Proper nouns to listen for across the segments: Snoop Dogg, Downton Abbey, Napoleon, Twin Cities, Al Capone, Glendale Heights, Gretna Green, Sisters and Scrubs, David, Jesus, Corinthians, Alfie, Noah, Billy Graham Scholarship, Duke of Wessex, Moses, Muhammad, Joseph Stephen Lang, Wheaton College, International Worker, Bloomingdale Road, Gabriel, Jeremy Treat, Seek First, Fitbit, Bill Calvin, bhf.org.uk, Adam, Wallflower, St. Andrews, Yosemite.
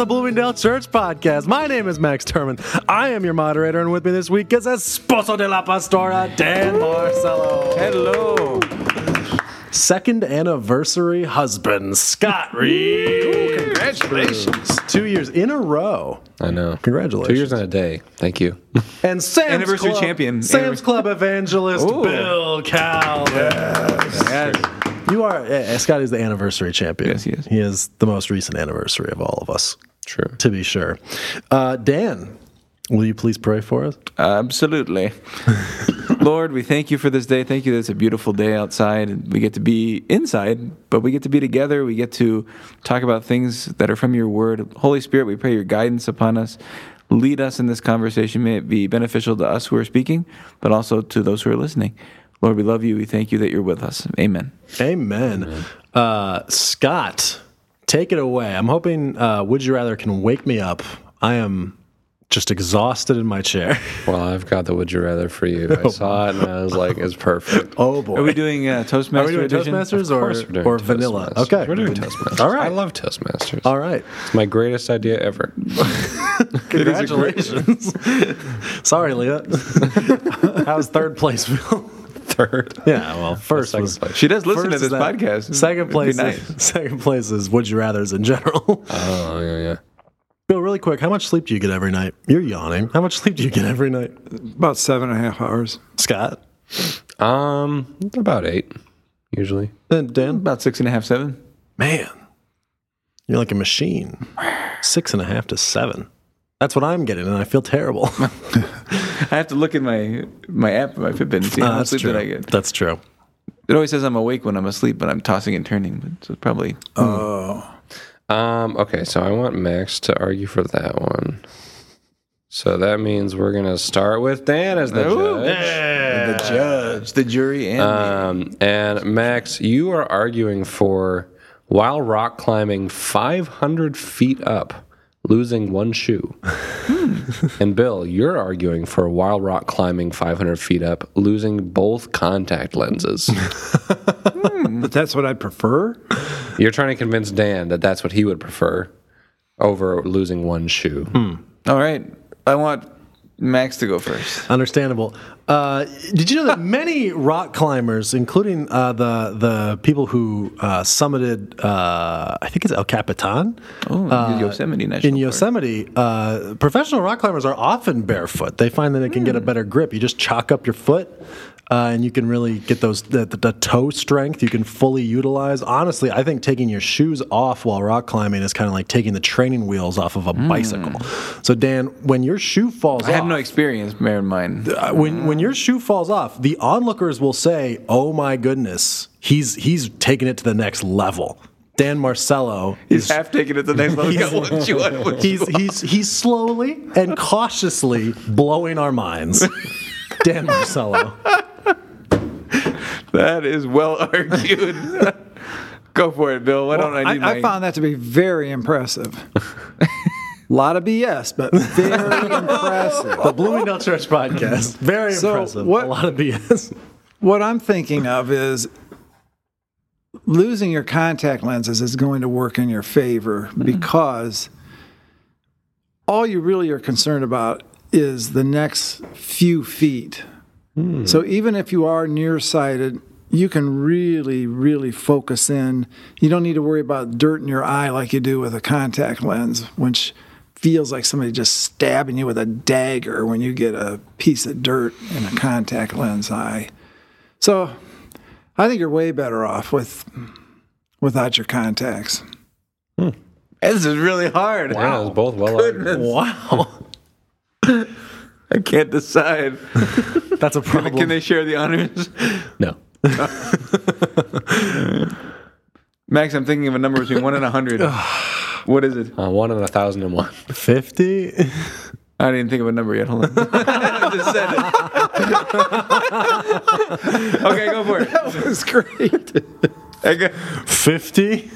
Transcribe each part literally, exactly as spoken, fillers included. the Bloomingdale Church Podcast. My name is Max Turman. I am your moderator, and with me this week is Esposo de la Pastora, Dan Marcello. Hello. Second anniversary husband, Scott Reed. Ooh, congratulations. Two years in a row. I know. Congratulations. Two years and a day. Thank you. And Sam's anniversary Club, champion. Sam's Anniv- Club evangelist, Ooh. Bill Calvin. Yes. yes. You are, uh, Scott is the anniversary champion. Yes, he is. He is the most recent anniversary of all of us. True. To be sure. Uh, Dan, will you please pray for us? Absolutely. Lord, we thank you for this day. Thank you that it's a beautiful day outside. And we get to be inside, but we get to be together. We get to talk about things that are from your word. Holy Spirit, we pray your guidance upon us. Lead us in this conversation. May it be beneficial to us who are speaking, but also to those who are listening. Lord, we love you. We thank you that you're with us. Amen. Amen. Amen. Uh, Scott, take it away. I'm hoping uh, Would You Rather can wake me up. I am... just exhausted in my chair. Well, I've got the Would You Rather for you. I saw it and I was like, it's perfect. Oh, boy. Are we doing uh, Toastmasters? Are we doing Toastmasters or, doing or Toastmasters. Vanilla? Okay. We're doing Toastmasters. All right. I love Toastmasters. All right. It's my greatest idea ever. Congratulations. Sorry, Leah. How's third place, Bill? Third. Yeah, well, first was, place. She does listen to this that, podcast. Second place, nice. is, second place is Would You Rathers in general. Oh, yeah, yeah. Bill, really quick, how much sleep do you get every night? You're yawning. How much sleep do you get every night? About seven and a half hours. Scott? Um, about eight, usually. And Dan? About six and a half, seven. Man, you're like a machine. Six and a half to seven. That's what I'm getting, and I feel terrible. I have to look at my, my app, my Fitbit, and see how uh, much sleep true. that I get. That's true. It always says I'm awake when I'm asleep, but I'm tossing and turning. But so it's probably... Oh... Hmm. Um, okay, so I want Max to argue for that one. So that means we're going to start with Dan as the Ooh, judge. Yeah. The judge, the jury, and um, And Max, you are arguing for while rock climbing five hundred feet up, losing one shoe. And Bill, you're arguing for while rock climbing five hundred feet up, losing both contact lenses. hmm, but that's what I prefer? You're trying to convince Dan that that's what he would prefer over losing one shoe. Hmm. All right. I want Max to go first. Understandable. Uh, did you know that many rock climbers, including uh, the the people who uh, summited, uh, I think it's El Capitan, oh, uh, Yosemite National in Yosemite, uh, professional rock climbers are often barefoot. They find that they can mm. get a better grip. You just chalk up your foot, uh, and you can really get those the, the, the toe strength. You can fully utilize. Honestly, I think taking your shoes off while rock climbing is kind of like taking the training wheels off of a mm. bicycle. So Dan, when your shoe falls, I off... I have no experience, bear in mind. Uh, when when When your shoe falls off, the onlookers will say, "Oh my goodness, he's he's taking it to the next level." Dan Marcello he's is half taking it to the next level. He's, what you want, what he's, you he's, he's slowly and cautiously blowing our minds. Dan Marcello. That is well argued. Go for it, Bill. Why well, don't I need I, my... I found that to be very impressive. A lot of B S, but very impressive. The Bloomingdale Church Podcast. Very so impressive. What, a lot of B S. What I'm thinking of is losing your contact lenses is going to work in your favor mm-hmm. because all you really are concerned about is the next few feet. Mm. So even if you are nearsighted, you can really, really focus in. You don't need to worry about dirt in your eye like you do with a contact lens, which... feels like somebody just stabbing you with a dagger when you get a piece of dirt in a contact lens eye. So I think you're way better off with without your contacts. Hmm. This is really hard. Wow, wow. Both well argued. Wow. I can't decide. That's a problem. Can they share the honors? No. Max, I'm thinking of a number between one and a hundred. What is it? Uh, one and a thousand and one. Fifty? I didn't think of a number yet. Hold on. I just said it. Okay, go for it. That was great. Fifty?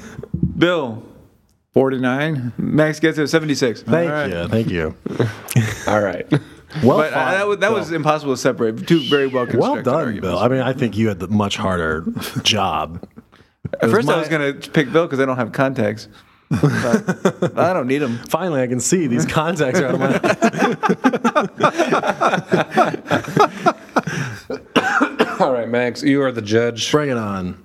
Bill. Forty-nine? Max gets it. Seventy-six. Thank right. you. Thank you. All right. Well, but, uh, that, was, that was impossible to separate. Two very well constructed. Well done, arguments. Bill. I mean, I think you had the much harder job. At first, my... I was going to pick Bill because I don't have contacts. But I don't need them. Finally, I can see these contacts are out of my eyes. All right, Max, you are the judge. Bring it on.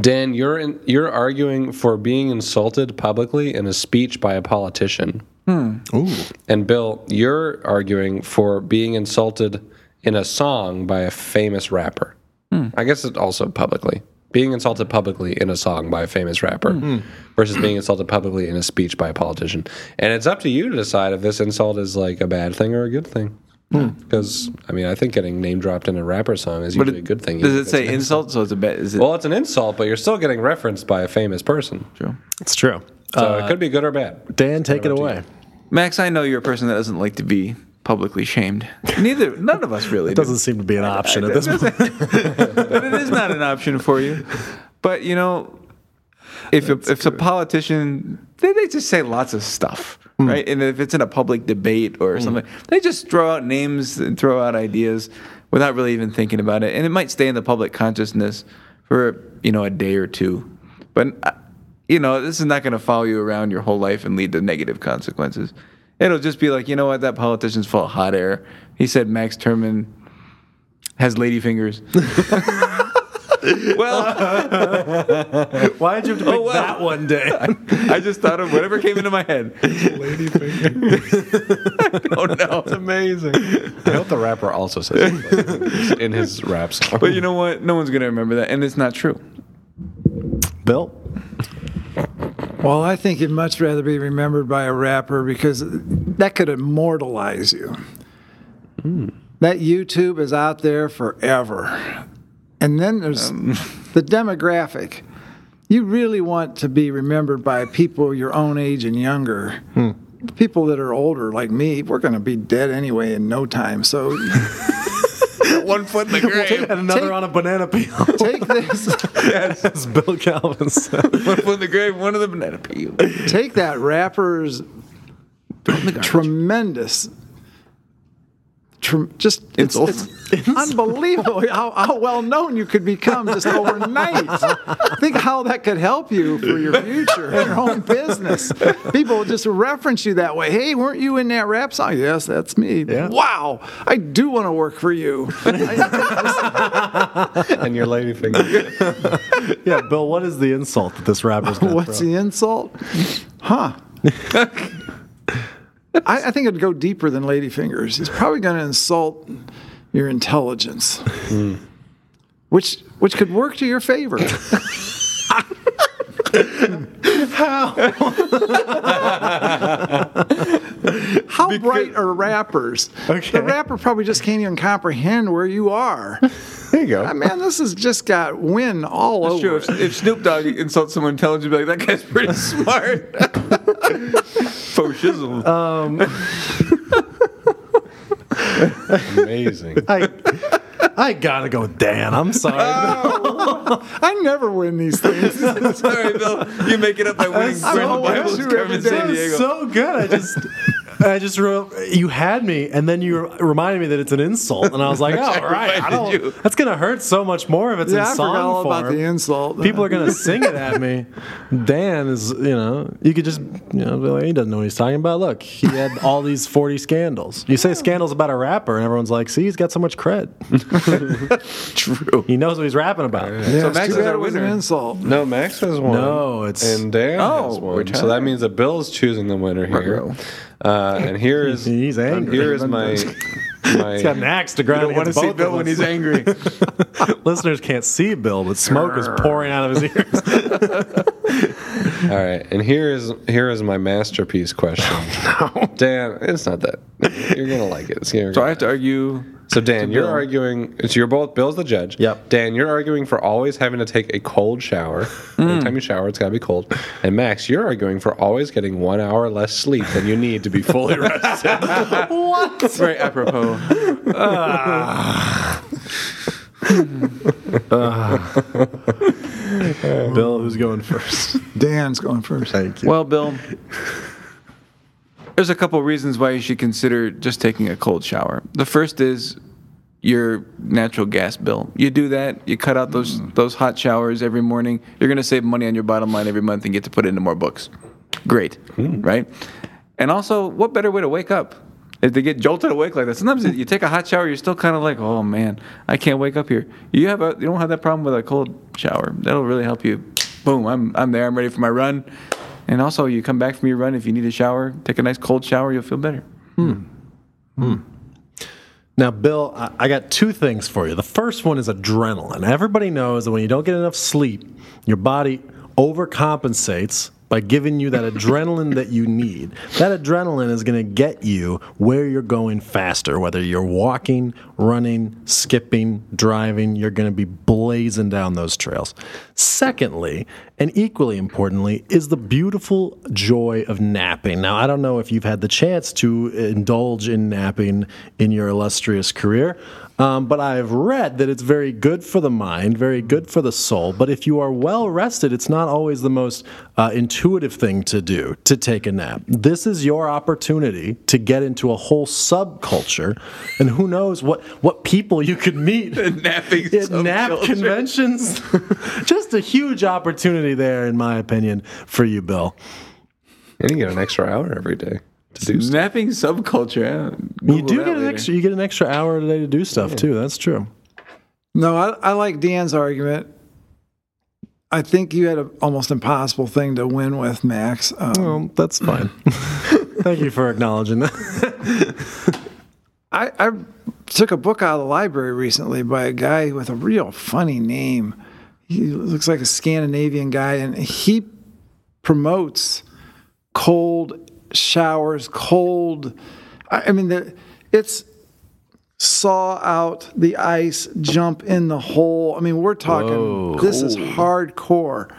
Dan, you're in, you're arguing for being insulted publicly in a speech by a politician. Hmm. Ooh. And Bill, you're arguing for being insulted in a song by a famous rapper. Hmm. I guess it's also publicly. Being insulted publicly in a song by a famous rapper mm. versus being insulted publicly in a speech by a politician. And it's up to you to decide if this insult is like a bad thing or a good thing. Because, mm. I mean, I think getting name-dropped in a rapper song is usually it, a good thing. Does it say insult? So it's a bad, is it? Well, it's an insult, but you're still getting referenced by a famous person. True. It's true. So uh, it could be good or bad. Dan, take it away. Max, I know you're a person that doesn't like to be publicly shamed. Neither, none of us really. It do. Doesn't seem to be an option I, I, at this point. But it is not an option for you. But you know, if a, if it's a politician, they, they just say lots of stuff, mm. right? And if it's in a public debate or mm. something, they just throw out names and throw out ideas without really even thinking about it. And it might stay in the public consciousness for you know a day or two, but you know this is not going to follow you around your whole life and lead to negative consequences. It'll just be like, you know what, that politician's full of hot air. He said Max Turman has lady fingers. Well, why did you have to pick oh, well, that one day? I, I just thought of whatever came into my head. Lady fingers. I don't know. It's amazing. I hope the rapper also says it in his rap song. But you know what? No one's going to remember that, and it's not true. Bill? Well, I think you'd much rather be remembered by a rapper because that could immortalize you. Mm. That YouTube is out there forever. And then there's um. the demographic. You really want to be remembered by people your own age and younger. Mm. People that are older, like me, we're going to be dead anyway in no time. So... One foot in the grave. And another take, on a banana peel. Take this. Yes. As Bill Calvin said. One foot in the grave, one in the banana peel. Take that rapper's tremendous, tre- just, it's, it's, it's unbelievable how, how well-known you could become just overnight. Think how that could help you for your future, your own business. People just reference you that way. Hey, weren't you in that rap song? Yes, that's me. Yeah. Wow, I do want to work for you. And your lady finger. Yeah, Bill, what is the insult that this rapper's got? What's from? The insult? Huh. I, I think it'd go deeper than lady fingers. He's probably going to insult your intelligence, mm. which which could work to your favor. How? How because, bright are rappers? Okay. The rapper probably just can't even comprehend where you are. There you go. Oh, man, this has just got wind all That's over. That's true. If, if Snoop Dogg insults someone intelligent, be like, that guy's pretty smart. Faux shizzle. Um, amazing. I, I gotta go with Dan. I'm sorry. Oh. I never win these things. Sorry, Bill. You make it up by winning Grandma Bible's Carmen San Diego. So good. I just, I just wrote, you had me, and then you reminded me that it's an insult, and I was like, oh, I right. I don't, you. That's gonna hurt so much more if it's yeah, in song form. I forgot all about the insult. People are gonna sing it at me. Dan is, you know, you could just, you know, be like, he doesn't know what he's talking about. Look, he had all these forty scandals. You say scandals about a rapper, and everyone's like, see, he's got so much cred. True. He knows what he's rapping about. Yeah, so Max is our winner. An insult. No, Max has one. No, it's and Dan oh, has one. So that means that Bill's choosing the winner here. Uh, and here is he's angry. Here is my. my he's got an axe to grind. You don't want to see Bill when he's angry. Listeners can't see Bill, but smoke is pouring out of his ears. All right, and here is here is my masterpiece question. Oh, no. Dan, it's not that. You're gonna like it. It's gonna, so I have to argue. So, Dan, you're arguing... So you're both... Bill's the judge. Yep. Dan, you're arguing for always having to take a cold shower. Mm. Every time you shower, it's got to be cold. And, Max, you're arguing for always getting one hour less sleep than you need to be fully rested. What? That's very apropos. uh. uh. Bill, who's going first? Dan's going first. Thank you. Well, Bill... There's a couple reasons why you should consider just taking a cold shower. The first is your natural gas bill. You do that, you cut out those mm. those hot showers every morning, you're going to save money on your bottom line every month and get to put into more books. great, mm. right? And also, what better way to wake up is to get jolted awake like that? Sometimes you take a hot shower, you're still kind of like, oh, man, I can't wake up here. You have a, you don't have that problem with a cold shower. That'll really help you. Boom, I'm I'm there. I'm ready for my run. And also, you come back from your run. If you need a shower, take a nice cold shower. You'll feel better. Hmm. Hmm. Now, Bill, I got two things for you. The first one is adrenaline. Everybody knows that when you don't get enough sleep, your body overcompensates by giving you that adrenaline that you need. That adrenaline is going to get you where you're going faster, whether you're walking, running, skipping, driving. You're going to be blazing down those trails. Secondly, and equally importantly, is the beautiful joy of napping. Now, I don't know if you've had the chance to indulge in napping in your illustrious career, um, but I've read that it's very good for the mind, very good for the soul. But if you are well rested, it's not always the most uh, intuitive thing to do, to take a nap. This is your opportunity to get into a whole subculture, and who knows what, what people you could meet at nap conventions. Just a huge opportunity there, in my opinion, for you, Bill. And you get an extra hour every day to do napping subculture. You do get an later. extra. You get an extra hour a day to do stuff yeah. too. That's true. No, I, I like Dan's argument. I think you had an almost impossible thing to win with, Max. Um, well, that's fine. Thank you for acknowledging that. I, I took a book out of the library recently by a guy with a real funny name. He looks like a Scandinavian guy, and he promotes cold showers, cold... I mean, the, it's saw out the ice, jump in the hole. I mean, we're talking... Whoa, this cool. is hardcore.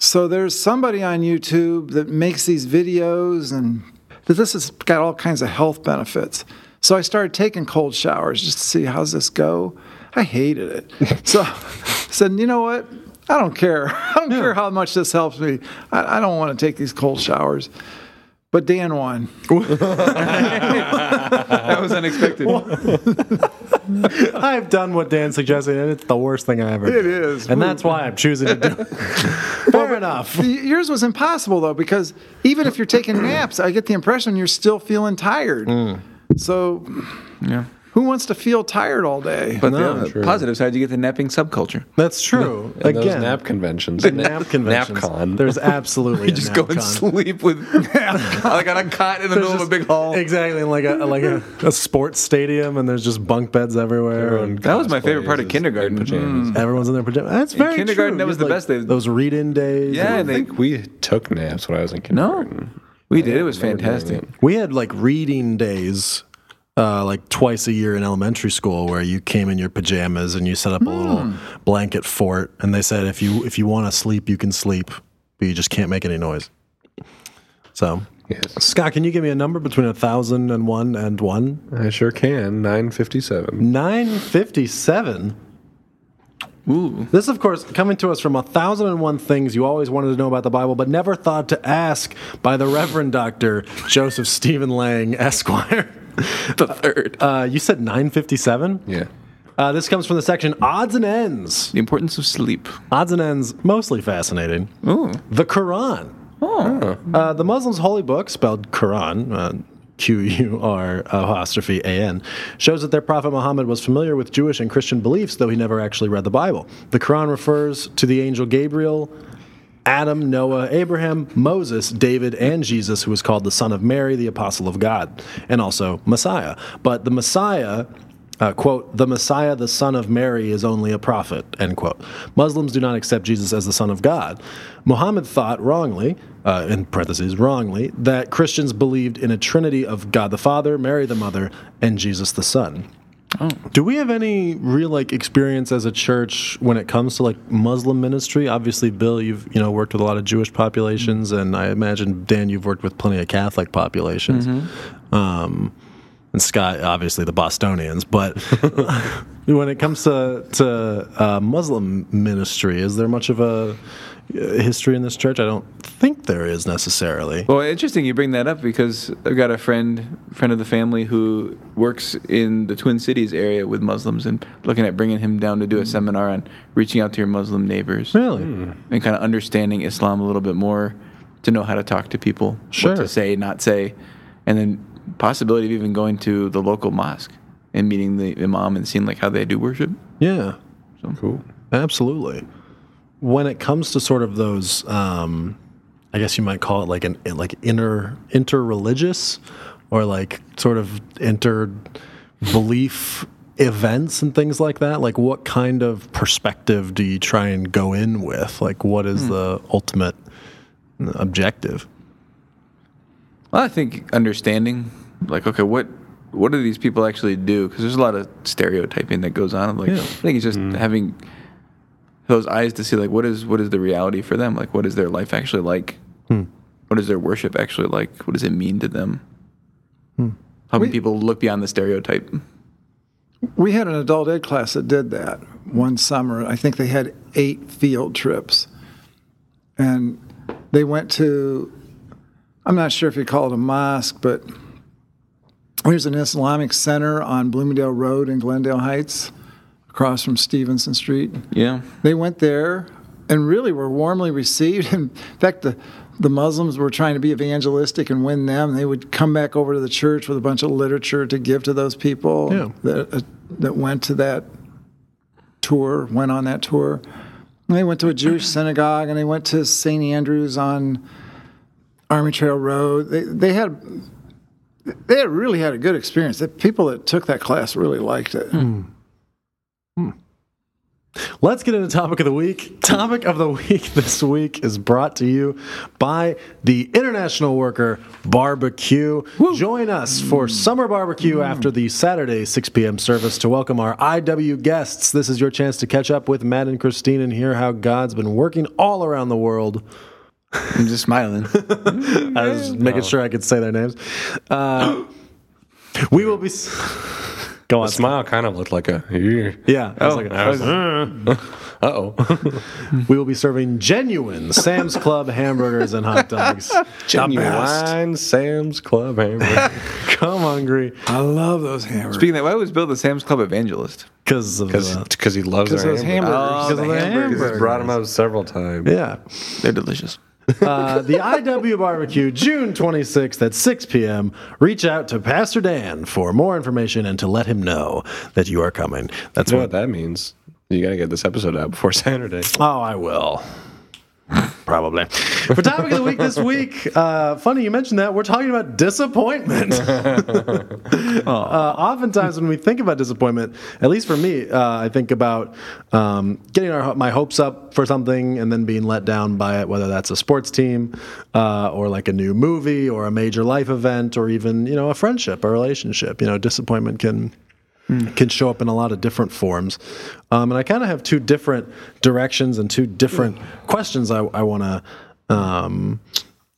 So there's somebody on YouTube that makes these videos, and this has got all kinds of health benefits. So I started taking cold showers just to see, how's this go? I hated it. So I said, you know what? I don't care. I don't yeah. care how much this helps me. I, I don't want to take these cold showers. But Dan won. That was unexpected. I've done what Dan suggested, and it's the worst thing I ever did. It is. And that's why I'm choosing to do it. Fair enough. Yours was impossible, though, because even if you're taking naps, I get the impression you're still feeling tired. Mm. So, yeah. Who wants to feel tired all day? But no, the true. positive side, you get the napping subculture. That's true. And Again, those nap conventions. The nap conventions. NapCon. There's absolutely. You just nap go con. and sleep with like on a cot in the there's middle just, of a big hall. Exactly, in like a like a, a sports stadium, and there's just bunk beds everywhere. And that was my favorite part of kindergarten. Pajamas. Mm. Everyone's in their pajamas. That's very in kindergarten. True. That was You'd the like, best. Day. Those read-in days. Yeah, I don't they, think we took naps when I was in kindergarten. No, we did. It was fantastic. We had like reading days. Uh, like twice a year in elementary school, where you came in your pajamas and you set up a mm. little blanket fort, and they said if you if you want to sleep, you can sleep, but you just can't make any noise. So, yes. Scott, can you give me a number between a thousand and one and one? I sure can. Nine fifty-seven. Nine fifty-seven. Ooh. This, of course, coming to us from a thousand and one things you always wanted to know about the Bible but never thought to ask, by the Reverend Doctor Joseph Stephen Lang, Esquire. The third. Uh, you said nine fifty-seven? Yeah. Uh, this comes from the section Odds and Ends. The importance of sleep. Odds and ends, mostly fascinating. Ooh. The Quran. Oh. Uh, the Muslims' holy book, spelled Quran, uh, Q U R apostrophe A N, shows that their prophet Muhammad was familiar with Jewish and Christian beliefs, though he never actually read the Bible. The Quran refers to the angel Gabriel, Adam, Noah, Abraham, Moses, David, and Jesus, who was called the Son of Mary, the Apostle of God, and also Messiah. But the Messiah... Uh, quote, the Messiah, the Son of Mary, is only a prophet, end quote. Muslims do not accept Jesus as the Son of God. Muhammad thought wrongly, uh, in parentheses, wrongly, that Christians believed in a trinity of God the Father, Mary the Mother, and Jesus the Son. Oh. Do we have any real like experience as a church when it comes to like Muslim ministry? Obviously, Bill, you've you know worked with a lot of Jewish populations, and I imagine, Dan, you've worked with plenty of Catholic populations. Mm-hmm. Um And Scott, obviously, the Bostonians. But when it comes to to uh, Muslim ministry, is there much of a history in this church? I don't think there is necessarily. Well, interesting you bring that up, because I've got a friend, friend of the family who works in the Twin Cities area with Muslims, and looking at bringing him down to do a mm. seminar on reaching out to your Muslim neighbors. Really? Mm. And kind of understanding Islam a little bit more. to know how to talk to people, sure. what to say, not say, and then possibility of even going to the local mosque and meeting the imam and seeing like how they do worship. Yeah. So. Cool. Absolutely. When it comes to sort of those, um, I guess you might call it like an like inner interreligious or like sort of inter-belief events and things like that, like what kind of perspective do you try and go in with? Like what is hmm. the ultimate objective? Well, I think understanding, like, okay, what what do these people actually do? Because there's a lot of stereotyping that goes on. Like, yeah. I think it's just hmm. having those eyes to see, like, what is what is the reality for them? Like, what is their life actually like? Hmm. What is their worship actually like? What does it mean to them? Hmm. Helping we, people look beyond the stereotype. We had an adult ed class that did that one summer. I think they had eight field trips. And they went to, I'm not sure if you call it a mosque, but there's an Islamic center on Bloomingdale Road in Glendale Heights, across from Stevenson Street. Yeah. They went there and really were warmly received. In fact, the The Muslims were trying to be evangelistic and win them. They would come back over to the church with a bunch of literature to give to those people yeah. that uh, that went to that tour, went on that tour. And they went to a Jewish synagogue, and they went to Saint Andrews on Army Trail Road. They they had they had really had a good experience. The people that took that class really liked it. Hmm. Hmm. Let's get into topic of the week. Topic of the week this week is brought to you by the International Worker Barbecue. Woo. Join us for summer barbecue mm. after the Saturday six p.m. service to welcome our I W guests. This is your chance to catch up with Matt and Christine and hear how God's been working all around the world. I'm just smiling. I was making oh. sure I could say their names. Uh, we will be... Go on. The smile kind of looked like a... Yeah. I was oh, like, I was, uh-oh. We will be serving genuine Sam's Club hamburgers and hot dogs. Genuine Sam's Club hamburgers. Come hungry. I love those hamburgers. Speaking of that, why was Bill the Sam's Club evangelist? Because he loves their those hamburgers. Because oh, the of the hamburgers. He's brought them up several times. Yeah. They're delicious. uh, the I W Barbecue, June twenty-sixth at six p.m. Reach out to Pastor Dan for more information and to let him know that you are coming. That's you know what, what that means. You got to get this episode out before Saturday. Oh, I will. Probably. For topic of the week this week, uh, funny you mentioned that, we're talking about disappointment. uh, oftentimes when we think about disappointment, at least for me, uh, I think about um, getting our, my hopes up for something and then being let down by it, whether that's a sports team uh, or like a new movie or a major life event or even, you know, a friendship, a relationship. You know, disappointment can... Mm. can show up in a lot of different forms. Um, and I kind of have two different directions and two different questions I, I want to um,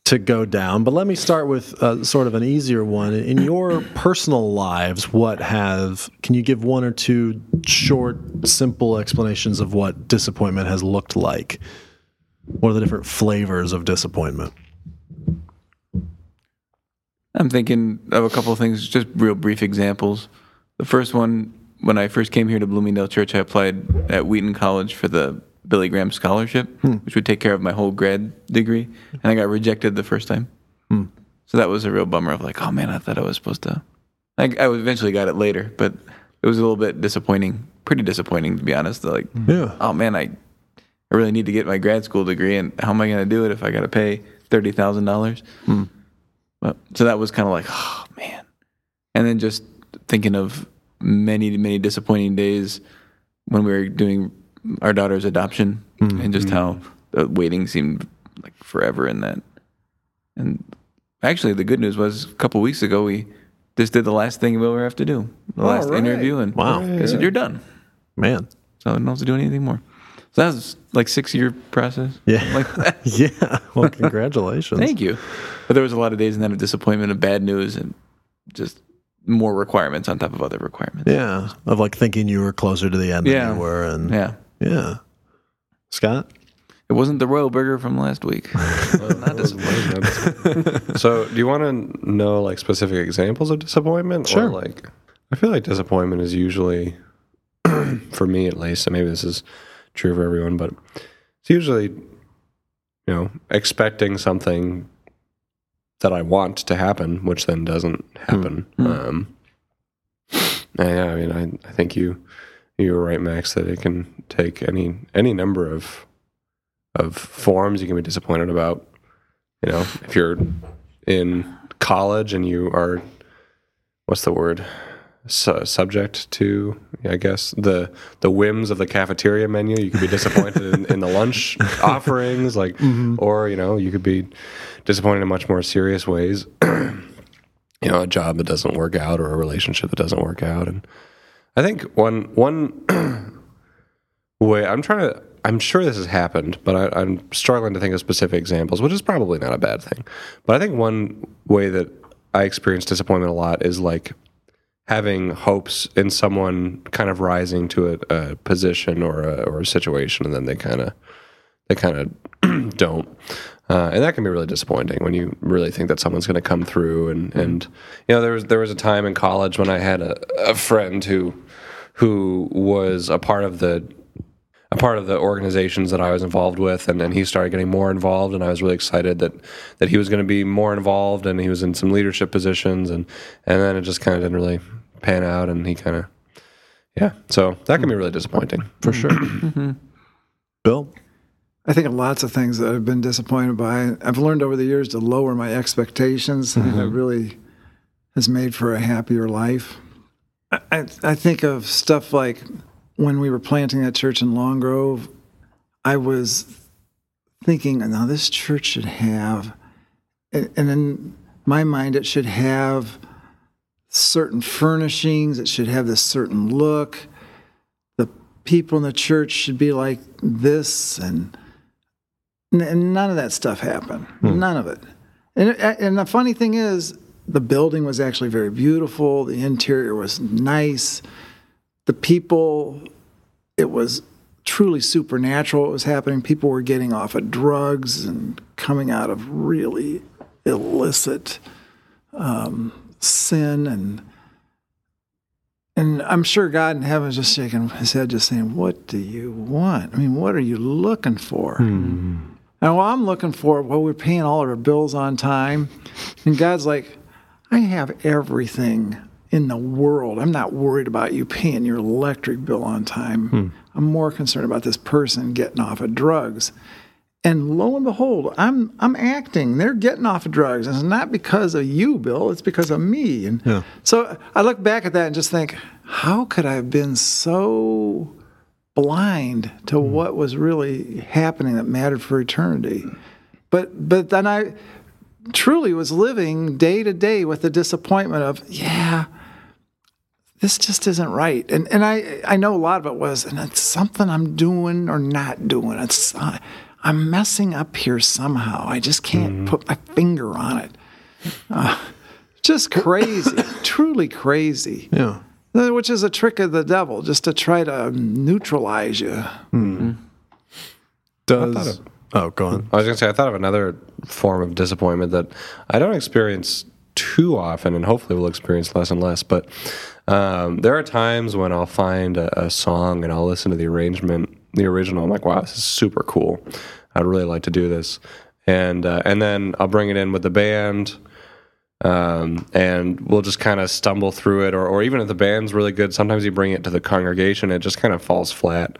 to go down. But let me start with uh, sort of an easier one. In your personal lives, what have... Can you give one or two short, simple explanations of what disappointment has looked like? What are the different flavors of disappointment? I'm thinking of a couple of things, just real brief examples. The first one, when I first came here to Bloomingdale Church, I applied at Wheaton College for the Billy Graham Scholarship, hmm. which would take care of my whole grad degree, and I got rejected the first time. Hmm. So that was a real bummer of like, oh man, I thought I was supposed to. I, I eventually got it later, but it was a little bit disappointing, pretty disappointing to be honest. Like, yeah. oh man, I, I really need to get my grad school degree, and how am I going to do it if I got to pay thirty thousand dollars? Hmm. But, so that was kind of like, oh man. And then just... thinking of many, many disappointing days when we were doing our daughter's adoption mm-hmm. and just how the waiting seemed like forever in that. And actually, the good news was a couple weeks ago, we just did the last thing we'll ever have to do, the All last right. interview. And wow. I said, you're done. Man. So I don't have to do anything more. So that was like six-year process. Yeah. Like that. Yeah. Well, congratulations. Thank you. But there was a lot of days in that of disappointment, of bad news, and just... more requirements on top of other requirements. Yeah, of like thinking you were closer to the end yeah. than you were. And yeah. Yeah. Scott? It wasn't the Royal Burger from last week. Well, not disappointing. So do you want to know like specific examples of disappointment? Sure. Or like, I feel like disappointment is usually, for me at least, and maybe this is true for everyone, but it's usually you know, expecting something that I want to happen, which then doesn't happen. Mm-hmm. Um, yeah, I mean, I, I think you you were right, Max, that it can take any any number of of forms you can be disappointed about. You know, if you're in college and you are, what's the word, Su- subject to, I guess, the the whims of the cafeteria menu, you could be disappointed in, in the lunch offerings, like, mm-hmm. or, you know, you could be disappointed in much more serious ways. You know, a job that doesn't work out or a relationship that doesn't work out. And I think one one way, I'm trying to, I'm sure this has happened, but I, I'm struggling to think of specific examples, which is probably not a bad thing. But I think one way that I experience disappointment a lot is like having hopes in someone kind of rising to a, a position or a, or a situation, and then they kind of they kind of don't. Uh, and that can be really disappointing when you really think that someone's going to come through. And, and you know, there was there was a time in college when I had a, a friend who who was a part of the a part of the organizations that I was involved with, and then he started getting more involved, and I was really excited that, that he was going to be more involved, and he was in some leadership positions, and, and then it just kind of didn't really pan out, and he kind of, yeah. So that can be really disappointing. For sure. Mm-hmm. Bill? I think of lots of things that I've been disappointed by. I've learned over the years to lower my expectations, mm-hmm. and it really has made for a happier life. I, I, I think of stuff like when we were planting that church in Long Grove, I was thinking, now this church should have, and in my mind, it should have certain furnishings, it should have this certain look. The people in the church should be like this, and, and none of that stuff happened. Hmm. None of it. And, and the funny thing is, the building was actually very beautiful, the interior was nice. The people, it was truly supernatural what was happening. People were getting off of drugs and coming out of really illicit um, sin. And and I'm sure God in heaven is just shaking his head, just saying, what do you want? I mean, what are you looking for? Hmm. And what I'm looking for, well, we're paying all of our bills on time. And God's like, I have everything in the world. I'm not worried about you paying your electric bill on time. Hmm. I'm more concerned about this person getting off of drugs. And lo and behold, I'm I'm acting. They're getting off of drugs. And it's not because of you, Bill. It's because of me. And yeah. So I look back at that and just think, how could I have been so blind to hmm. what was really happening that mattered for eternity? But but then I truly was living day to day with the disappointment of, yeah, this just isn't right. And and I, I know a lot of it was, and it's something I'm doing or not doing. It's uh, I'm messing up here somehow. I just can't mm-hmm. put my finger on it. Uh, just crazy, truly crazy. Yeah, which is a trick of the devil, just to try to neutralize you. Mm-hmm. Does. Oh, go on. I was going to say, I thought of another form of disappointment that I don't experience too often, and hopefully will experience less and less, but um, there are times when I'll find a, a song and I'll listen to the arrangement, the original. I'm like, wow, this is super cool. I'd really like to do this. And uh, and then I'll bring it in with the band, um, and we'll just kind of stumble through it, or, or even if the band's really good, sometimes you bring it to the congregation, it just kind of falls flat.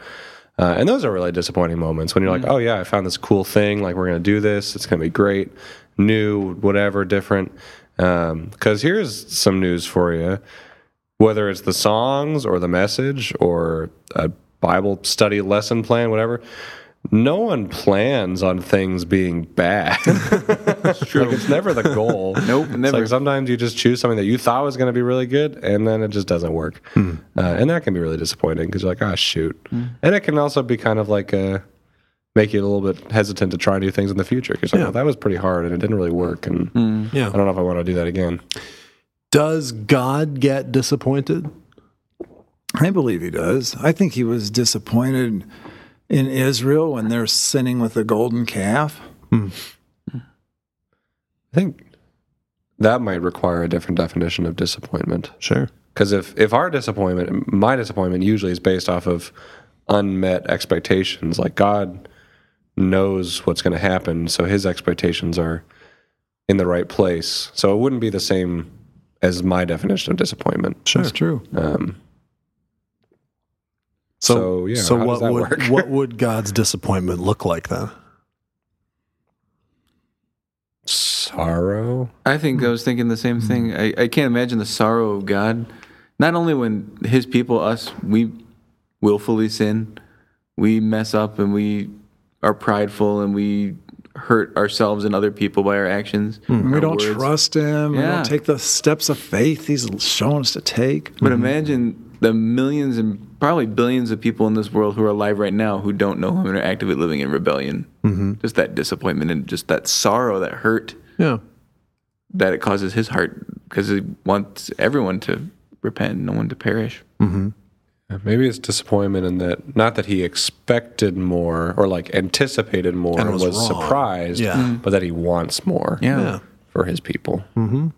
Uh, and those are really disappointing moments when you're like, oh, yeah, I found this cool thing. Like, we're going to do this. It's going to be great, new, whatever, different. Because um, here's some news for you. Whether it's the songs or the message or a Bible study lesson plan, whatever, no one plans on things being bad. It's true. Like, it's never the goal. Nope, never. It's like sometimes you just choose something that you thought was going to be really good, and then it just doesn't work. Hmm. Uh, and that can be really disappointing because you're like, ah, oh, shoot. Hmm. And it can also be kind of like uh, make you a little bit hesitant to try new things in the future because like, yeah. well, that was pretty hard and it didn't really work, and hmm. yeah. I don't know if I want to do that again. Does God get disappointed? I believe he does. I think he was disappointed in Israel when they're sinning with the golden calf. Hmm. I think that might require a different definition of disappointment. Sure. Because if, if our disappointment, my disappointment usually is based off of unmet expectations, like God knows what's going to happen, so his expectations are in the right place. So it wouldn't be the same as my definition of disappointment. Sure. That's true. Um, so, so, yeah, so what would work? What would God's disappointment look like then? Sorrow? I think I was thinking the same thing. I, I can't imagine the sorrow of God. Not only when his people, us, we willfully sin, we mess up and we are prideful and we hurt ourselves and other people by our actions. Mm. Our we don't words. trust him. Yeah. We don't take the steps of faith he's shown us to take. But mm. imagine the millions and probably billions of people in this world who are alive right now who don't know him and are actively living in rebellion. Mm-hmm. Just that disappointment and just that sorrow, that hurt. Yeah. That it causes his heart because he wants everyone to repent, no one to perish. Mm-hmm. Maybe it's disappointment in that, not that he expected more or like anticipated more and was, was surprised, yeah. mm-hmm. but that he wants more yeah. Yeah. for his people. Mm-hmm.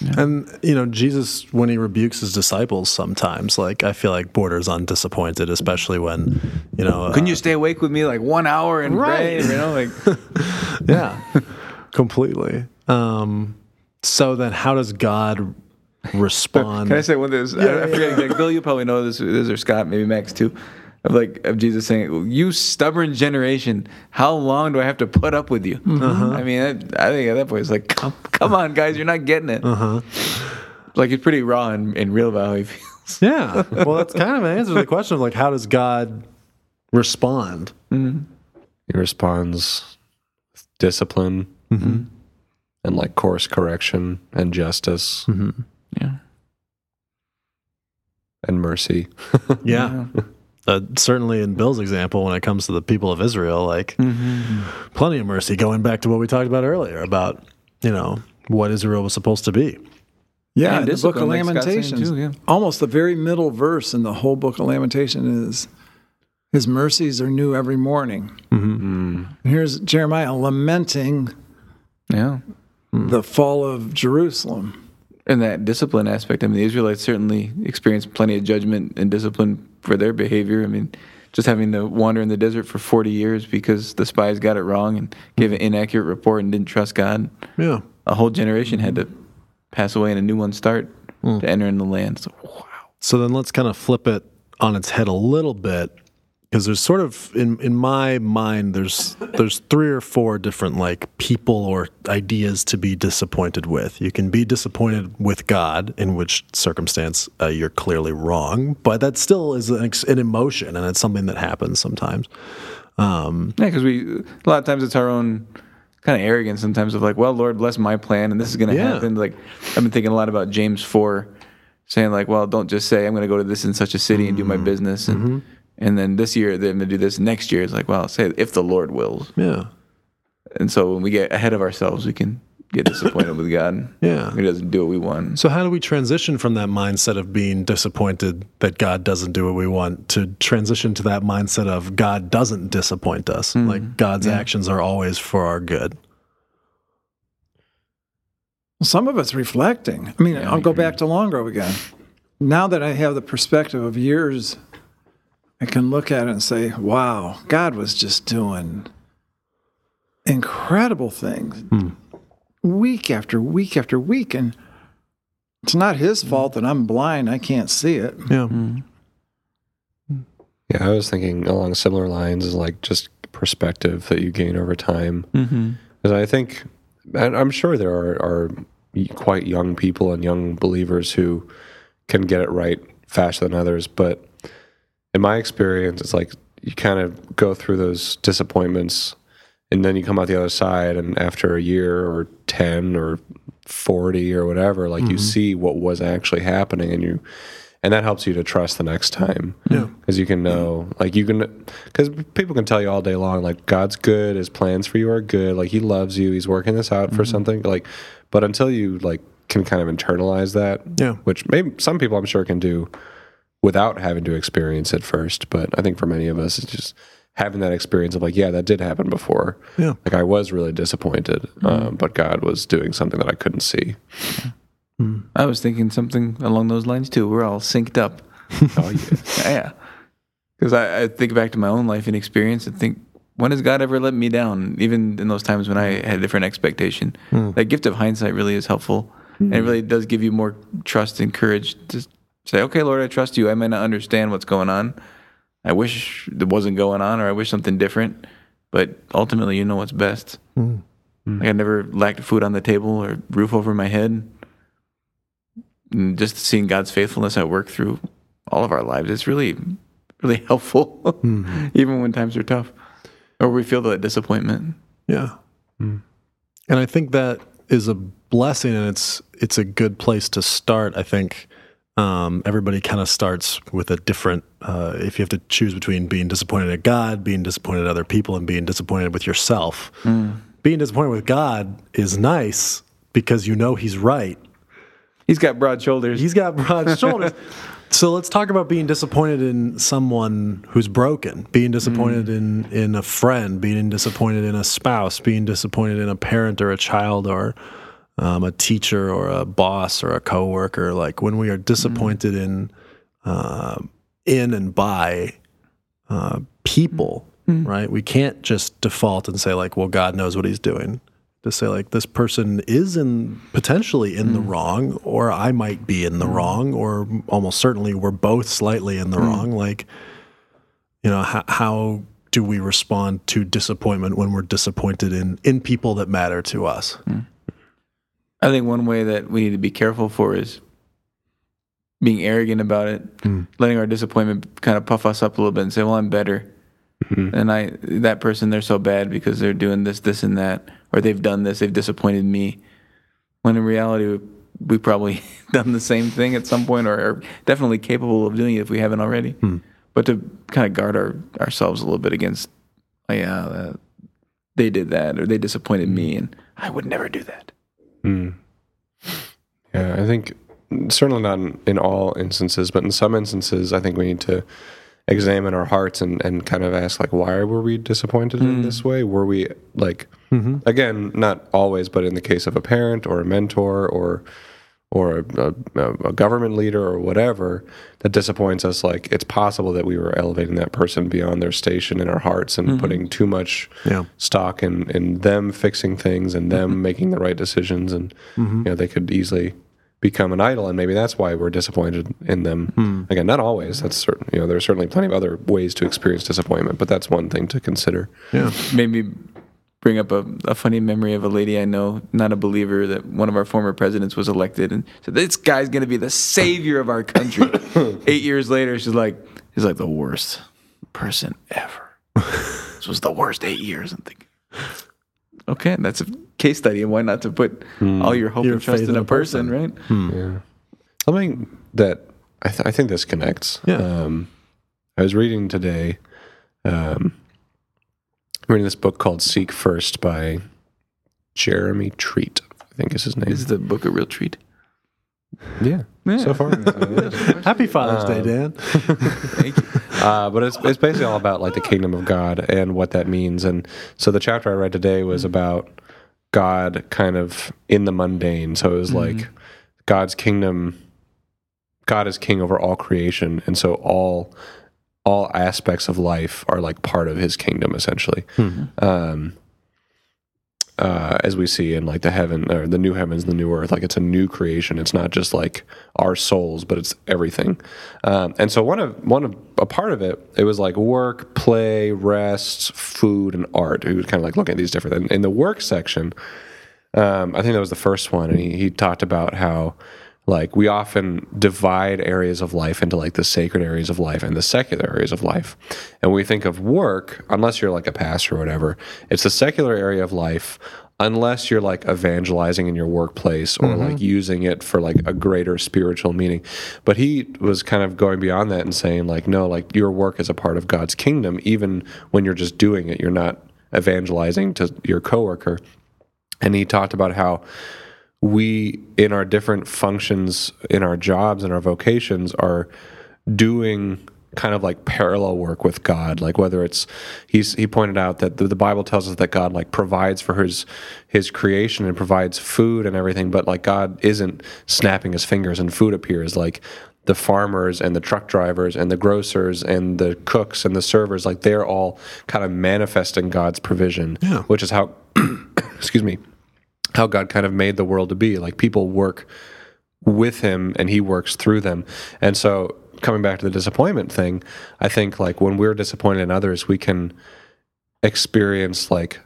Yeah. And, you know, Jesus, when he rebukes his disciples sometimes, like, I feel like borders on disappointed, especially when, you know... Couldn't uh, you stay awake with me like one hour and right. pray? You know, like... yeah, completely. Um, so then how does God... respond. Can I say one thing? Yeah, I, I forget yeah. Bill, you probably know this, this or Scott, maybe Max too, of like of Jesus saying, "You stubborn generation, how long do I have to put up with you?" Uh-huh. I mean, I, I think at that point it's like, "Come, come on, guys, you're not getting it." Uh-huh. Like he's pretty raw and, and real about how he feels. Yeah. Well, that's kind of an answer to the question of like, how does God respond? Mm-hmm. He responds with discipline mm-hmm. and like course correction and justice. Mm-hmm. Yeah. And mercy. yeah. Uh, certainly in Bill's example, when it comes to the people of Israel, like mm-hmm. plenty of mercy, going back to what we talked about earlier about, you know, what Israel was supposed to be. Yeah. And in the Book of Lamentations, too, yeah. almost the very middle verse in the whole Book of Lamentations is, his mercies are new every morning. Mm-hmm. And here's Jeremiah lamenting yeah. the fall of Jerusalem. And that discipline aspect, I mean, the Israelites certainly experienced plenty of judgment and discipline for their behavior. I mean, just having to wander in the desert for forty years because the spies got it wrong and gave an inaccurate report and didn't trust God. Yeah. A whole generation had to pass away and a new one start mm. to enter in the land. So, wow. So then let's kind of flip it on its head a little bit because there's sort of, in, in my mind, there's there's three or four different like people or ideas to be disappointed with. You can be disappointed with God, in which circumstance uh, you're clearly wrong, but that still is an, an emotion, and it's something that happens sometimes. Um, yeah, because we a lot of times it's our own kind of arrogance sometimes of like, well, Lord, bless my plan, and this is going to yeah. happen. Like I've been thinking a lot about James four, saying like, well, don't just say I'm going to go to this in such a city and do my business and. Mm-hmm. And then this year, they're going to do this. Next year, it's like, well, say if the Lord wills. Yeah. And so when we get ahead of ourselves, we can get disappointed with God. Yeah. He doesn't do what we want. So how do we transition from that mindset of being disappointed that God doesn't do what we want to transition to that mindset of God doesn't disappoint us? Mm-hmm. Like God's yeah. actions are always for our good. Some of it's reflecting. I mean, yeah, I'll I go back to Long Grove again. Now that I have the perspective of years, I can look at it and say, wow, God was just doing incredible things hmm. week after week after week. And it's not his fault that I'm blind. I can't see it. Yeah. Yeah, I was thinking along similar lines is like just perspective that you gain over time. Mm-hmm. Because I think, and I'm sure there are, are quite young people and young believers who can get it right faster than others, but... in my experience, it's like you kind of go through those disappointments and then you come out the other side, and after a year or ten or forty or whatever, like mm-hmm. you see what was actually happening, and you and that helps you to trust the next time. Yeah. Because you can know, like you can, because people can tell you all day long, like God's good, his plans for you are good, like he loves you, he's working this out mm-hmm. for something, like, but until you like can kind of internalize that, yeah. which maybe some people I'm sure can do without having to experience it first. But I think for many of us, it's just having that experience of like, yeah, that did happen before. Yeah. Like I was really disappointed, mm-hmm. um, but God was doing something that I couldn't see. Mm. I was thinking something along those lines too. We're all synced up. Oh, yeah. yeah. Because I, I think back to my own life and experience and think, when has God ever let me down, even in those times when I had a different expectation? Mm. That gift of hindsight really is helpful, mm-hmm. and it really does give you more trust and courage to say, okay, Lord, I trust you. I may not understand what's going on. I wish it wasn't going on, or I wish something different, but ultimately you know what's best. Mm. Mm. Like I never lacked food on the table or roof over my head. And just seeing God's faithfulness at work through all of our lives, it's really, really helpful, mm-hmm. even when times are tough or we feel that disappointment. Yeah. Mm. And I think that is a blessing, and it's it's a good place to start. I think um, everybody kind of starts with a different, uh, if you have to choose between being disappointed at God, being disappointed at other people, and being disappointed with yourself. Mm. Being disappointed with God is nice because you know he's right. He's got broad shoulders. He's got broad shoulders. So let's talk about being disappointed in someone who's broken, being disappointed mm. in, in a friend, being disappointed in a spouse, being disappointed in a parent or a child or um, a teacher or a boss or a coworker. Like when we are disappointed mm. in uh, in and by uh, people, mm. right? We can't just default and say like, well, God knows what he's doing. To say like this person is in potentially in mm. the wrong, or I might be in the mm. wrong, or almost certainly we're both slightly in the mm. wrong. Like, you know, how, how do we respond to disappointment when we're disappointed in, in people that matter to us? Mm. I think one way that we need to be careful for is being arrogant about it, mm. letting our disappointment kind of puff us up a little bit and say, well, I'm better. Mm-hmm. And I, that person, they're so bad because they're doing this, this, and that, or they've done this, they've disappointed me. When in reality, we, we probably done the same thing at some point, or are definitely capable of doing it if we haven't already. Mm-hmm. But to kind of guard our, ourselves a little bit against, oh, yeah, uh, they did that, or they disappointed me, and I would never do that. Mm. Yeah, I think certainly not in, in all instances, but in some instances, I think we need to examine our hearts and, and kind of ask, like, why were we disappointed mm. in this way? Were we, like, mm-hmm. again, not always, but in the case of a parent or a mentor or or a, a, a government leader or whatever that disappoints us, like, it's possible that we were elevating that person beyond their station in our hearts and mm-hmm. putting too much yeah. stock in, in them fixing things and them mm-hmm. making the right decisions. And, mm-hmm. you know, they could easily become an idol, and maybe that's why we're disappointed in them. Mm. Again, not always. That's certain. You know, there's certainly plenty of other ways to experience disappointment, but that's one thing to consider. Yeah, maybe bring up a, a funny memory of a lady I know, not a believer, that one of our former presidents was elected, and said, "This guy's going to be the savior of our country." Eight years later, she's like, "He's like the worst person ever." This was the worst eight years. I'm thinking, okay, that's a case study, and why not to put hmm. all your hope your and trust in a person, person. right? Hmm. Yeah. Something that I, th- I think this connects. Yeah. Um, I was reading today, um, reading this book called Seek First by Jeremy Treat, I think is his name. Is the book a real treat? Yeah. yeah. So far. Happy Father's um, Day, Dan. Thank you. Uh, but it's, it's basically all about like the kingdom of God and what that means. And so the chapter I read today was about God kind of in the mundane. So it was mm-hmm. like God's kingdom, God is king over all creation. And so all all aspects of life are like part of his kingdom, essentially. Mm-hmm. Um, uh, as we see in like the heaven or the new heavens, the new earth, like it's a new creation. It's not just like our souls, but it's everything. Um, and so one of, one of a part of it, it was like work, play, rest, food, and art. He was kind of like looking at these different things. In the work section, um, I think that was the first one. And he, he talked about how like we often divide areas of life into like the sacred areas of life and the secular areas of life. And when we think of work, unless you're like a pastor or whatever, it's the secular area of life unless you're like evangelizing in your workplace or mm-hmm. like using it for like a greater spiritual meaning. But he was kind of going beyond that and saying like, no, like your work is a part of God's kingdom. Even when you're just doing it, you're not evangelizing to your coworker. And he talked about how we, in our different functions, in our jobs and our vocations, are doing kind of like parallel work with God. Like whether it's, he's, he pointed out that the, the Bible tells us that God like provides for his his creation and provides food and everything, but like God isn't snapping his fingers and food appears. Like the farmers and the truck drivers and the grocers and the cooks and the servers, like they're all kind of manifesting God's provision, yeah. which is how, excuse me, how God kind of made the world to be. Like people work with him and he works through them. And so coming back to the disappointment thing, I think like when we're disappointed in others, we can experience like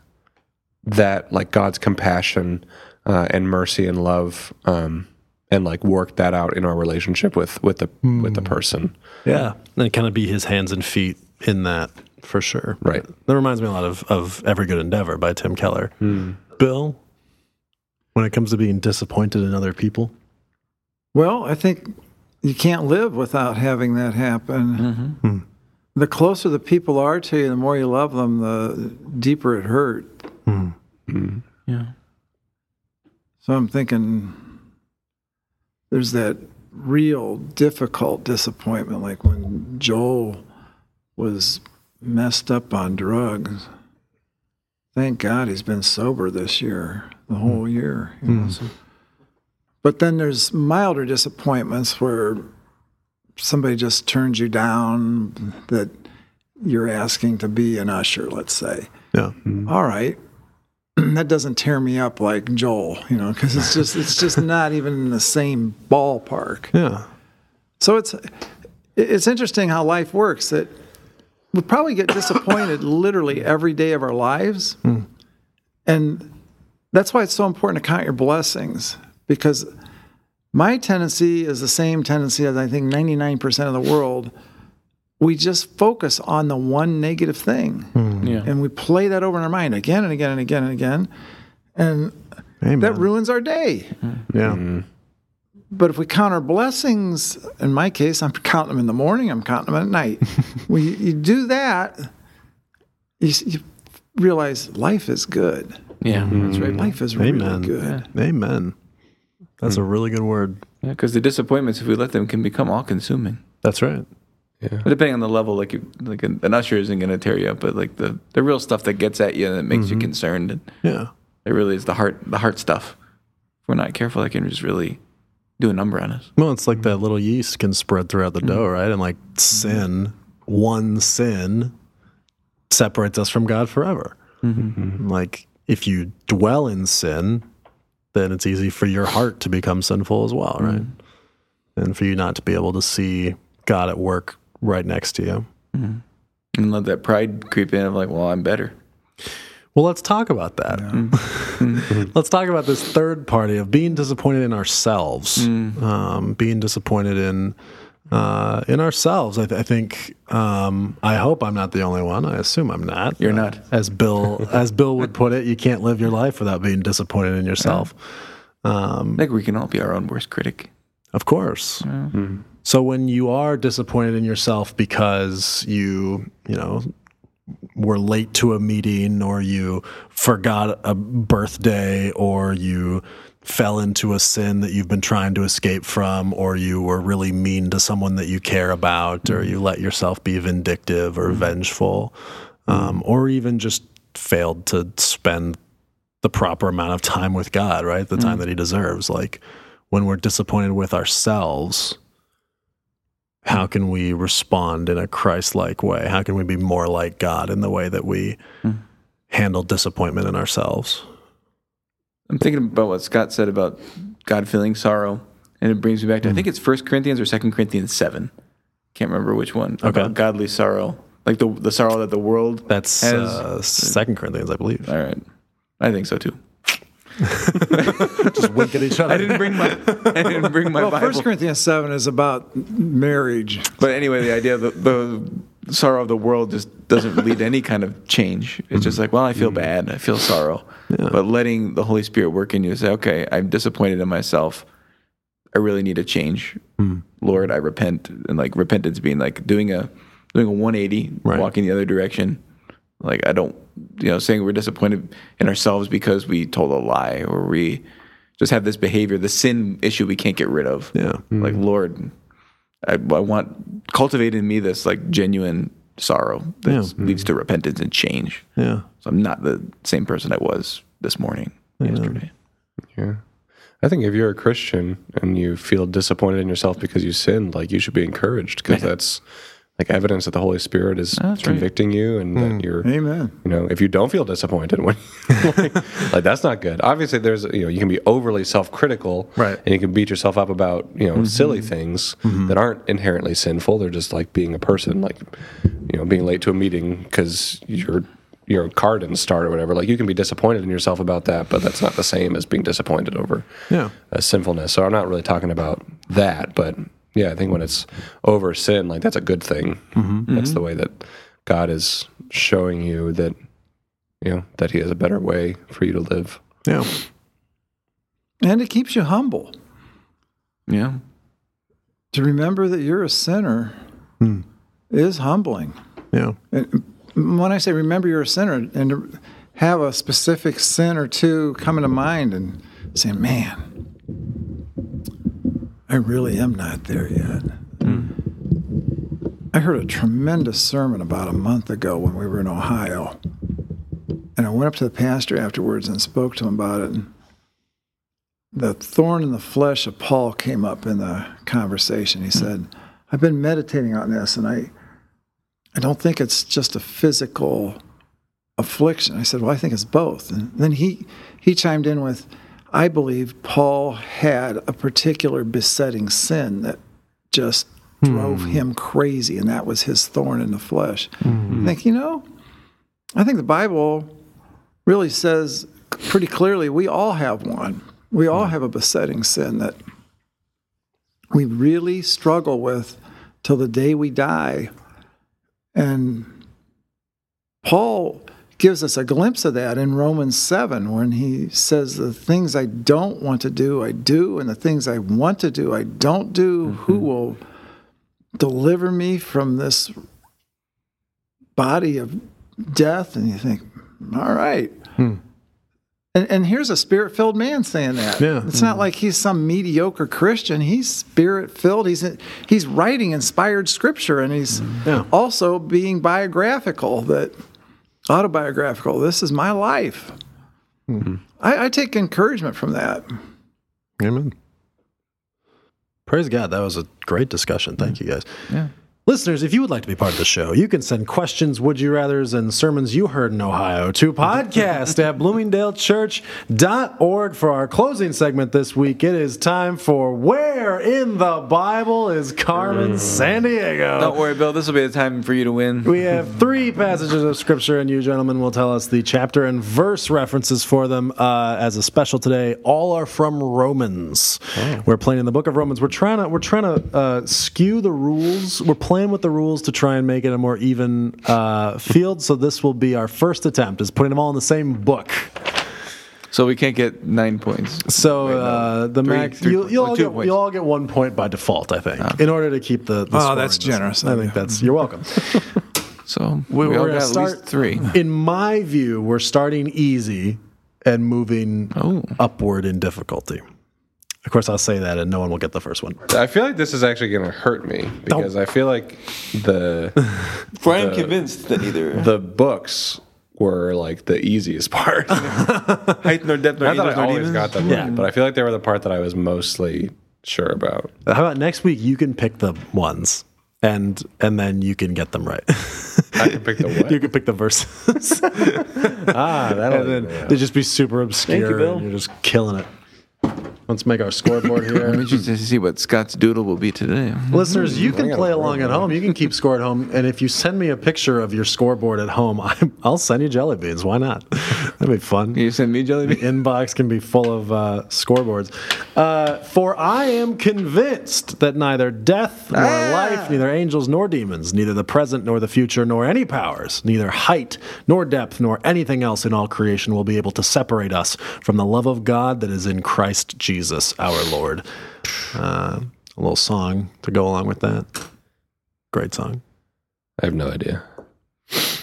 that, like God's compassion uh, and mercy and love, um, and like work that out in our relationship with, with the mm. with the person. Yeah. And kind of be his hands and feet in that for sure. Right. That reminds me a lot of, of Every Good Endeavor by Tim Keller. Mm. Bill, when it comes to being disappointed in other people? Well, I think you can't live without having that happen. Mm-hmm. Mm. The closer the people are to you, the more you love them, the deeper it hurt. Mm. Mm. Yeah. So I'm thinking... there's that real difficult disappointment, like when Joel was messed up on drugs. Thank God he's been sober this year, the whole year. You know? Mm. But then there's milder disappointments where somebody just turns you down that you're asking to be an usher, let's say. Yeah. Mm. All right. That doesn't tear me up like Joel, you know, because it's just it's just not even in the same ballpark. Yeah. So it's it's interesting how life works. That we probably get disappointed literally every day of our lives, mm. and that's why it's so important to count your blessings. Because my tendency is the same tendency as I think ninety-nine percent of the world. We just focus on the one negative thing, mm. yeah. and we play that over in our mind again and again and again and again, and Amen. That ruins our day. Yeah. Mm. But if we count our blessings, in my case, I'm counting them in the morning, I'm counting them at night. When you, you do that, you, you realize life is good. Yeah, mm. that's right. Life is Amen. Really good. Yeah. Amen. That's mm. a really good word. Yeah, because the disappointments, if we let them, can become all-consuming. That's right. Yeah. Depending on the level, like you, like an, an usher isn't going to tear you up, but like the, the real stuff that gets at you and that makes mm-hmm. you concerned, and yeah, it really is the heart the heart stuff. If we're not careful, that can just really do a number on us. Well, it's like that little yeast can spread throughout the mm-hmm. dough, right? And like sin, one sin separates us from God forever. Mm-hmm. Like if you dwell in sin, then it's easy for your heart to become sinful as well, right? Mm-hmm. And for you not to be able to see God at work right next to you. Mm-hmm. And let that pride creep in of like, well, I'm better. Well, let's talk about that. Yeah. Mm-hmm. Let's talk about this third party of being disappointed in ourselves, mm-hmm. um, being disappointed in uh, in ourselves. I, th- I think, um, I hope I'm not the only one. I assume I'm not. You're not. As Bill, as Bill would put it, you can't live your life without being disappointed in yourself. Um, I think we can all be our own worst critic. Of course. Yeah. Mm-hmm. So when you are disappointed in yourself because you, you know, were late to a meeting or you forgot a birthday or you fell into a sin that you've been trying to escape from or you were really mean to someone that you care about mm-hmm. or you let yourself be vindictive or mm-hmm. vengeful um, or even just failed to spend the proper amount of time with God, right? The mm-hmm. time that he deserves. Like when we're disappointed with ourselves, how can we respond in a Christ-like way? How can we be more like God in the way that we mm. handle disappointment in ourselves? I'm thinking about what Scott said about God feeling sorrow, and it brings me back to, mm. I think it's First Corinthians or Second Corinthians seven. Can't remember which one. Okay. About godly sorrow, like the the sorrow that the world That's, has. That's uh, Second Corinthians, I believe. All right. I think so, too. Just wink at each other. I didn't bring my I didn't bring my well, Bible. First Corinthians seven is about marriage. But anyway, the idea of the, the sorrow of the world just doesn't lead to any kind of change. It's mm-hmm. just like, well, I feel mm-hmm. bad. I feel sorrow. Yeah. But letting the Holy Spirit work in you and say, okay, I'm disappointed in myself. I really need a change. Mm-hmm. Lord, I repent. And like repentance being like doing a doing a one eighty, right. walking the other direction. Like I don't, you know, saying we're disappointed in ourselves because we told a lie or we just have this behavior, the sin issue we can't get rid of. Yeah, mm-hmm. Like Lord, I, I want cultivate in me this like genuine sorrow that yeah. mm-hmm. leads to repentance and change. Yeah, so I'm not the same person I was this morning, yeah. yesterday. Yeah, I I think if you're a Christian and you feel disappointed in yourself because you sinned, like, you should be encouraged, because that's like evidence that the Holy Spirit is that's convicting right. you, and mm. that you're, Amen. you know, if you don't feel disappointed, when like, like that's not good. Obviously, there's, you know, you can be overly self-critical, right? And you can beat yourself up about, you know, mm-hmm. silly things mm-hmm. that aren't inherently sinful. They're just like being a person, like, you know, being late to a meeting because you're. your car didn't start or whatever. Like, you can be disappointed in yourself about that, but that's not the same as being disappointed over yeah. uh, sinfulness. So I'm not really talking about that, but yeah, I think when it's over sin, like, that's a good thing. Mm-hmm. That's mm-hmm. the way that God is showing you that, you know, that he has a better way for you to live. Yeah. And it keeps you humble. Yeah. To remember that you're a sinner mm. is humbling. Yeah. And, when I say remember you're a sinner, and have a specific sin or two come into mind and say, man, I really am not there yet. Mm. I heard a tremendous sermon about a month ago when we were in Ohio. And I went up to the pastor afterwards and spoke to him about it. And the thorn in the flesh of Paul came up in the conversation. He said, I've been meditating on this, and I... I don't think it's just a physical affliction. I said, well, I think it's both. And then he, he chimed in with, I believe Paul had a particular besetting sin that just mm. drove him crazy, and that was his thorn in the flesh. Mm-hmm. I think, you know, I think the Bible really says pretty clearly we all have one. We all have a besetting sin that we really struggle with till the day we die. And Paul gives us a glimpse of that in Romans seven when he says, the things I don't want to do, I do, and the things I want to do, I don't do. Mm-hmm. Who will deliver me from this body of death? And you think, all right. Hmm. And, and here's a spirit-filled man saying that. Yeah. It's mm-hmm. not like he's some mediocre Christian. He's spirit-filled. He's he's writing inspired scripture, and he's yeah. also being biographical, that autobiographical. This is my life. Mm-hmm. I, I take encouragement from that. Amen. Praise God. That was a great discussion. Thank you, guys. Yeah. Listeners, if you would like to be part of the show, you can send questions, would you rathers, and sermons you heard in Ohio to podcast at bloomingdale church dot org. For our closing segment this week, it is time for Where in the Bible is Carmen San Diego? Don't worry, Bill. This will be the time for you to win. We have three passages of Scripture, and you gentlemen will tell us the chapter and verse references for them uh, as a special today. All are from Romans. Oh. We're playing in the book of Romans. We're trying to, we're trying to uh, skew the rules. We're playing with the rules to try and make it a more even uh, field, so this will be our first attempt, is putting them all in the same book. So we can't get nine points. So uh, the three, max, three you'll, you'll, all get, you'll all get one point by default, I think, ah. in order to keep the. the oh, that's generous. I think that's. You're welcome. So we, we all got start, at least three. In my view, we're starting easy and moving oh. upward in difficulty. Of course, I'll say that, and no one will get the first one. I feel like this is actually going to hurt me, because Don't. I feel like the... Brian convinced that either... The books were, like, the easiest part. Height nor depth nor I thought I always demons. got them right, yeah. but I feel like they were the part that I was mostly sure about. How about next week you can pick the ones, and and then you can get them right. I can pick the what? You can pick the verses. ah, that'll... Then, yeah. They'd just be super obscure. Thank you, Bill. And you're just killing it. Let's make our scoreboard here. I'm interested to see what Scott's doodle will be today. Listeners, you can play along at home. You can keep score at home. And if you send me a picture of your scoreboard at home, I'm, I'll send you jelly beans. Why not? That'd be fun. You send me jelly beans? The inbox can be full of uh, scoreboards. Uh, For I am convinced that neither death nor ah! life, neither angels nor demons, neither the present nor the future nor any powers, neither height nor depth nor anything else in all creation will be able to separate us from the love of God that is in Christ Jesus. Jesus, our Lord. Uh, a little song to go along with that. Great song. I have no idea.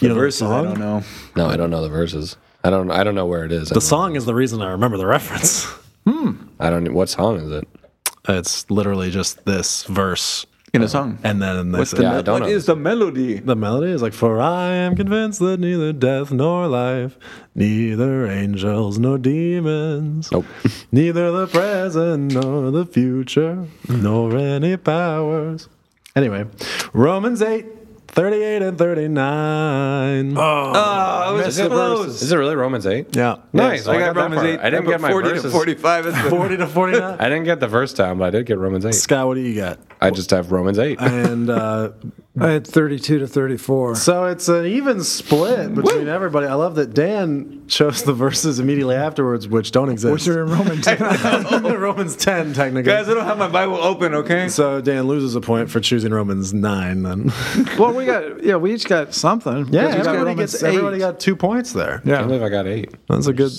You know the verses? I don't know. No, I don't know the verses. I don't. I don't know where it is. The song is the reason I remember the reference. Hmm. I don't. What song is it? It's literally just this verse. in a song. And then What's the yeah, me- what know. is the melody? The melody is like, for I am convinced that neither death nor life, neither angels nor demons, nope. neither the present nor the future, nor any powers. Anyway, Romans eight, thirty-eight and thirty-nine. Oh, oh it was close. Is it really Romans eight? Yeah. Nice. Yeah, so I, I got, got Romans eight. I didn't get my verses. forty to forty-five. forty to forty-nine. I didn't get the verse down, but I did get Romans eight. Scott, what do you got? I just have Romans eight. And uh, I had thirty-two to thirty-four. So it's an even split between Woo! everybody. I love that Dan chose the verses immediately afterwards, which don't exist. Which are in Romans ten. Romans ten, technically. Guys, I don't have my Bible open, okay? So Dan loses a point for choosing Romans nine, then. Well, we We got, yeah, we each got something. Yeah, everybody, got gets everybody got two points there. Yeah. I can't believe I got eight. That's a good...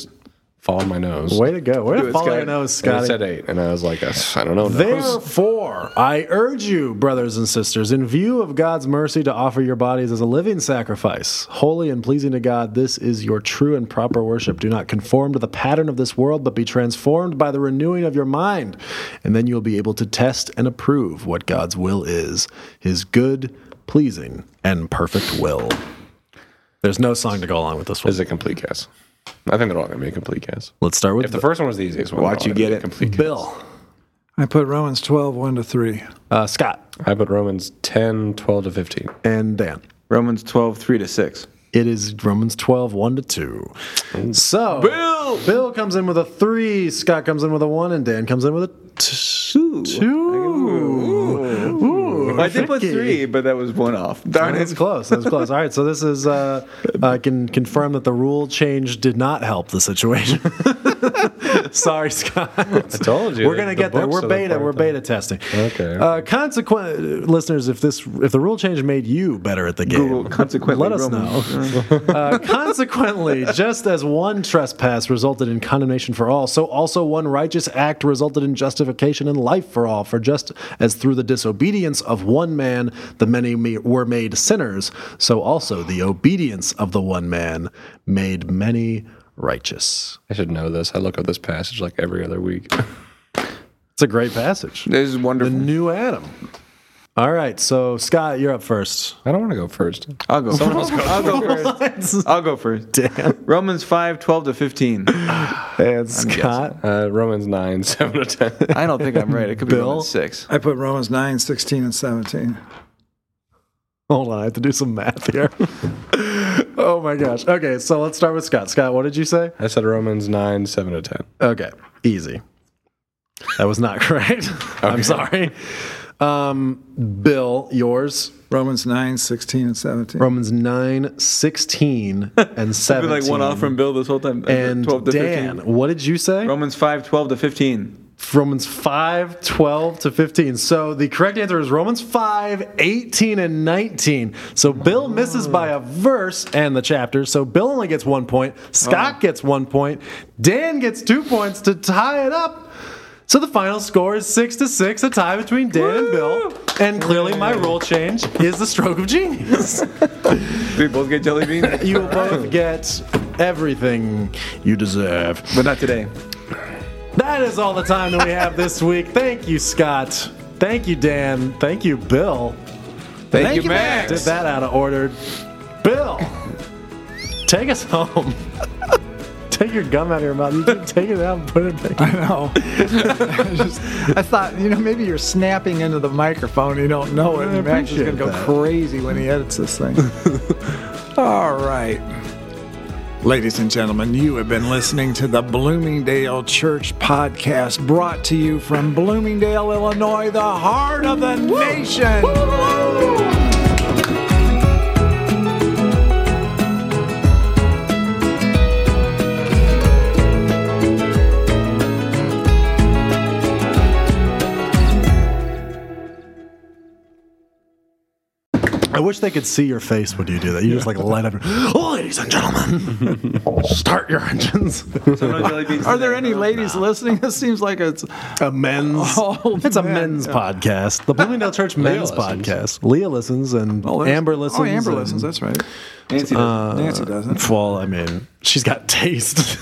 Follow my nose. Way to go. Way to follow your nose, Scotty. I said eight, and I was like, I don't know. Therefore, I urge you, brothers and sisters, in view of God's mercy, to offer your bodies as a living sacrifice, holy and pleasing to God. This is your true and proper worship. Do not conform to the pattern of this world, but be transformed by the renewing of your mind. And then you'll be able to test and approve what God's will is, his good, pleasing and perfect will. There's no song to go along with this one. This is a complete guess. I think they're all going to be a complete guess. Let's start with if the, the first one was the easiest one. Watch you get it. Complete Bill. Guess. I put Romans twelve, one to three. Uh, Scott. I put Romans ten, twelve to fifteen. And Dan. Romans twelve, three to six. It is Romans twelve, one to two. Ooh. So, Bill! Bill comes in with a three, Scott comes in with a one, and Dan comes in with a two. Two. Ooh. Ooh. I did put three, but that was one off. Darn it. That's close. That's close. All right, so this is, uh, I can confirm that the rule change did not help the situation. Sorry, Scott. I told you. We're going to get there. We're beta. We're beta testing. Okay. Uh, consequently, listeners, if this, if the rule change made you better at the game, Google consequently, let us know. uh, consequently, just as one trespass resulted in condemnation for all, so also one righteous act resulted in justification and life for all. For just as through the disobedience of one man, the many were made sinners, so also the obedience of the one man made many righteous. I should know this. I look up this passage like every other week. It's a great passage. This is wonderful. The new Adam. All right, so Scott, you're up first. I don't want to go first. I'll go Someone first. Else I'll go first. I'll go first. Damn. Romans five, twelve to fifteen. And Scott? Uh, Romans nine, seven to ten. I don't think I'm right. It could be Bill? Romans six. I put Romans nine, sixteen, and seventeen. Hold on, I have to do some math here. Oh, my gosh. Okay, so let's start with Scott. Scott, what did you say? I said Romans nine, seven to ten. Okay, easy. That was not correct. Okay. I'm sorry. Um, Bill, yours? Romans nine, sixteen, and seventeen. Romans nine, sixteen, and seventeen. I've been like one off from Bill this whole time. And Dan, what did you say? Romans five, twelve to fifteen. Romans five, twelve to fifteen. So the correct answer is Romans five, eighteen, and nineteen. So Bill misses by a verse and the chapter. So Bill only gets one point. Scott oh. gets one point. Dan gets two points to tie it up. So the final score is six to six, a tie between Dan Woo! And Bill, and clearly my rule change is the stroke of genius. Do we both get jelly beans? You will both get everything you deserve, but not today. That is all the time that we have this week. Thank you, Scott. Thank you, Dan. Thank you, Bill. Thank, Thank you, you, Max. Did that out of order. Bill, take us home. Take your gum out of your mouth. You can take it out and put it back. I know. I, just, I thought, you know, maybe you're snapping into the microphone. You don't know it. Max is going to go crazy when he edits this thing. All right. Ladies and gentlemen, you have been listening to the Bloomingdale Church Podcast, brought to you from Bloomingdale, Illinois, the heart of the Woo! Nation. Woo! I wish they could see your face when you do that. You just like light up. Oh, ladies and gentlemen, start your engines. Are there any ladies nah. listening? This seems like it's a men's. Oh, it's man. a men's yeah. podcast. The Bloomingdale Church men's Leah podcast. Leah listens and oh, Amber listens. Oh, Amber and, listens. That's right. Nancy doesn't. Uh, Nancy doesn't. Well, I mean, she's got taste.